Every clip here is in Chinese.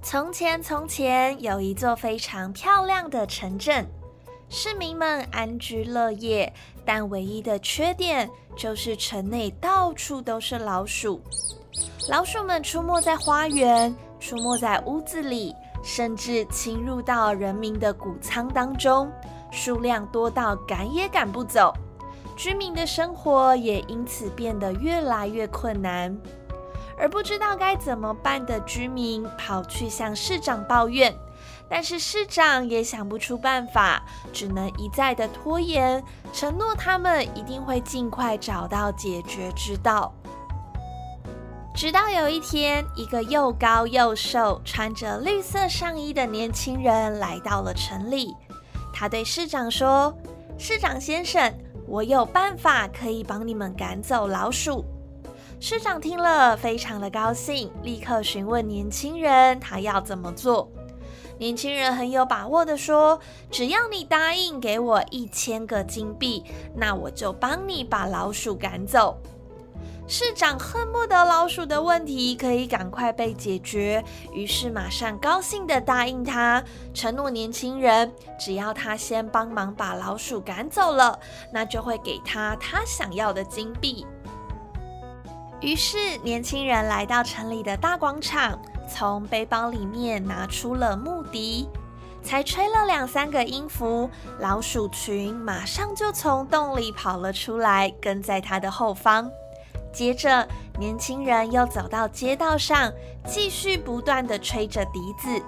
从前，从前有一座非常漂亮的城镇，市民们安居乐业，但唯一的缺点就是城内到处都是老鼠。老鼠们出没在花园，出没在屋子里，甚至侵入到人民的谷仓当中，数量多到赶也赶不走。居民的生活也因此变得越来越困难。而不知道该怎么办的居民跑去向市长抱怨，但是市长也想不出办法，只能一再的拖延，承诺他们一定会尽快找到解决之道。直到有一天，一个又高又瘦、穿着绿色上衣的年轻人来到了城里，他对市长说：“市长先生，我有办法可以帮你们赶走老鼠。”市长听了非常的高兴，立刻询问年轻人他要怎么做。年轻人很有把握的说：“只要你答应给我1000个金币，那我就帮你把老鼠赶走。”市长恨不得老鼠的问题可以赶快被解决，于是马上高兴的答应他，承诺年轻人只要他先帮忙把老鼠赶走了，那就会给他想要的金币。于是年轻人来到城里的大广场，从背包里面拿出了木笛，才吹了2-3个音符，老鼠群马上就从洞里跑了出来，跟在他的后方。接着年轻人又走到街道上，继续不断地吹着笛子，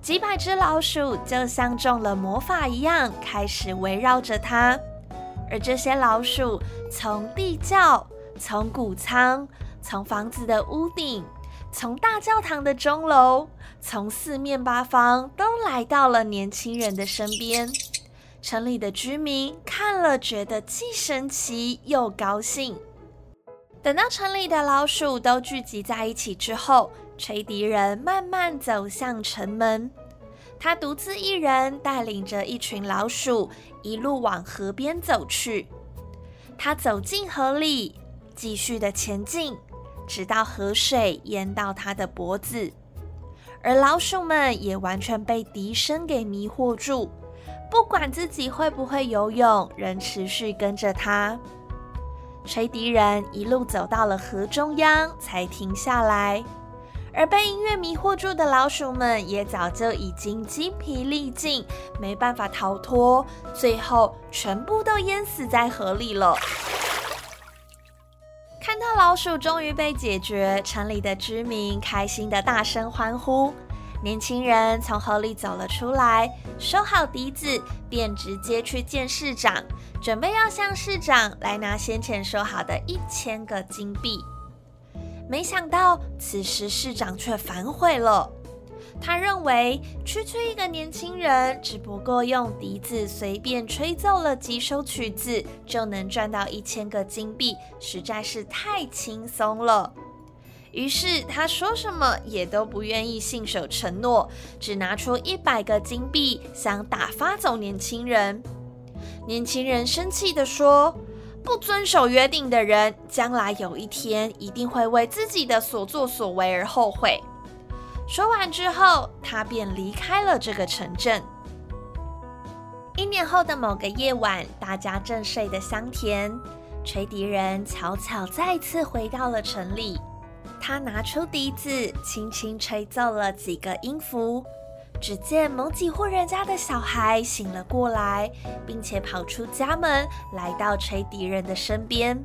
几百只老鼠就像中了魔法一样，开始围绕着他。而这些老鼠从地窖，从谷仓，从房子的屋顶，从大教堂的钟楼，从四面八方都来到了年轻人的身边。城里的居民看了觉得既神奇又高兴。等到城里的老鼠都聚集在一起之后，吹笛人慢慢走向城门。他独自一人带领着一群老鼠一路往河边走去。他走进河里，继续的前进，直到河水淹到他的脖子。而老鼠们也完全被笛声给迷惑住，不管自己会不会游泳，仍持续跟着他。吹笛人一路走到了河中央才停下来，而被音乐迷惑住的老鼠们也早就已经筋疲力尽，没办法逃脱，最后全部都淹死在河里了。看到老鼠终于被解决，城里的居民开心的大声欢呼。年轻人从河里走了出来，收好笛子，便直接去见市长，准备要向市长来拿先前收好的1000个金币。没想到此时市长却反悔了，他认为区区一个年轻人只不过用笛子随便吹奏了几首曲子就能赚到1000个金币，实在是太轻松了。于是他说什么也都不愿意信守承诺，只拿出100个金币想打发走年轻人。年轻人生气地说：“不遵守约定的人，将来有一天一定会为自己的所作所为而后悔。”说完之后，他便离开了这个城镇。1年后的某个夜晚，大家正睡得香甜，吹笛人悄悄再次回到了城里。他拿出笛子，轻轻吹奏了几个音符。只见某几户人家的小孩醒了过来，并且跑出家门，来到吹笛人的身边。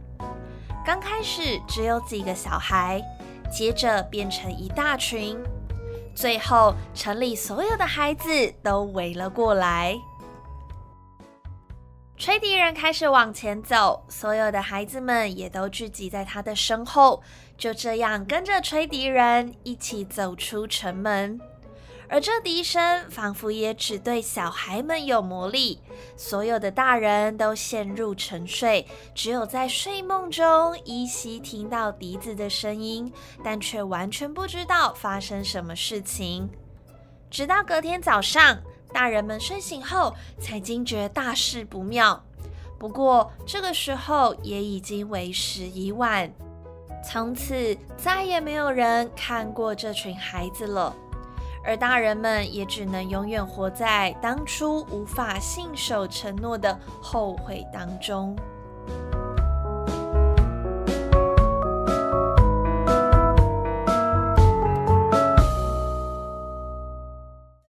刚开始只有几个小孩，接着变成一大群，最后城里所有的孩子都围了过来。吹笛人开始往前走，所有的孩子们也都聚集在他的身后，就这样跟着吹笛人一起走出城门。而这笛声仿佛也只对小孩们有魔力，所有的大人都陷入沉睡，只有在睡梦中依稀听到笛子的声音，但却完全不知道发生什么事情。直到隔天早上，大人们睡醒后才惊觉大事不妙，不过这个时候也已经为时已晚。从此再也没有人看过这群孩子了。而大人们也只能永远活在当初无法信守承诺的后悔当中。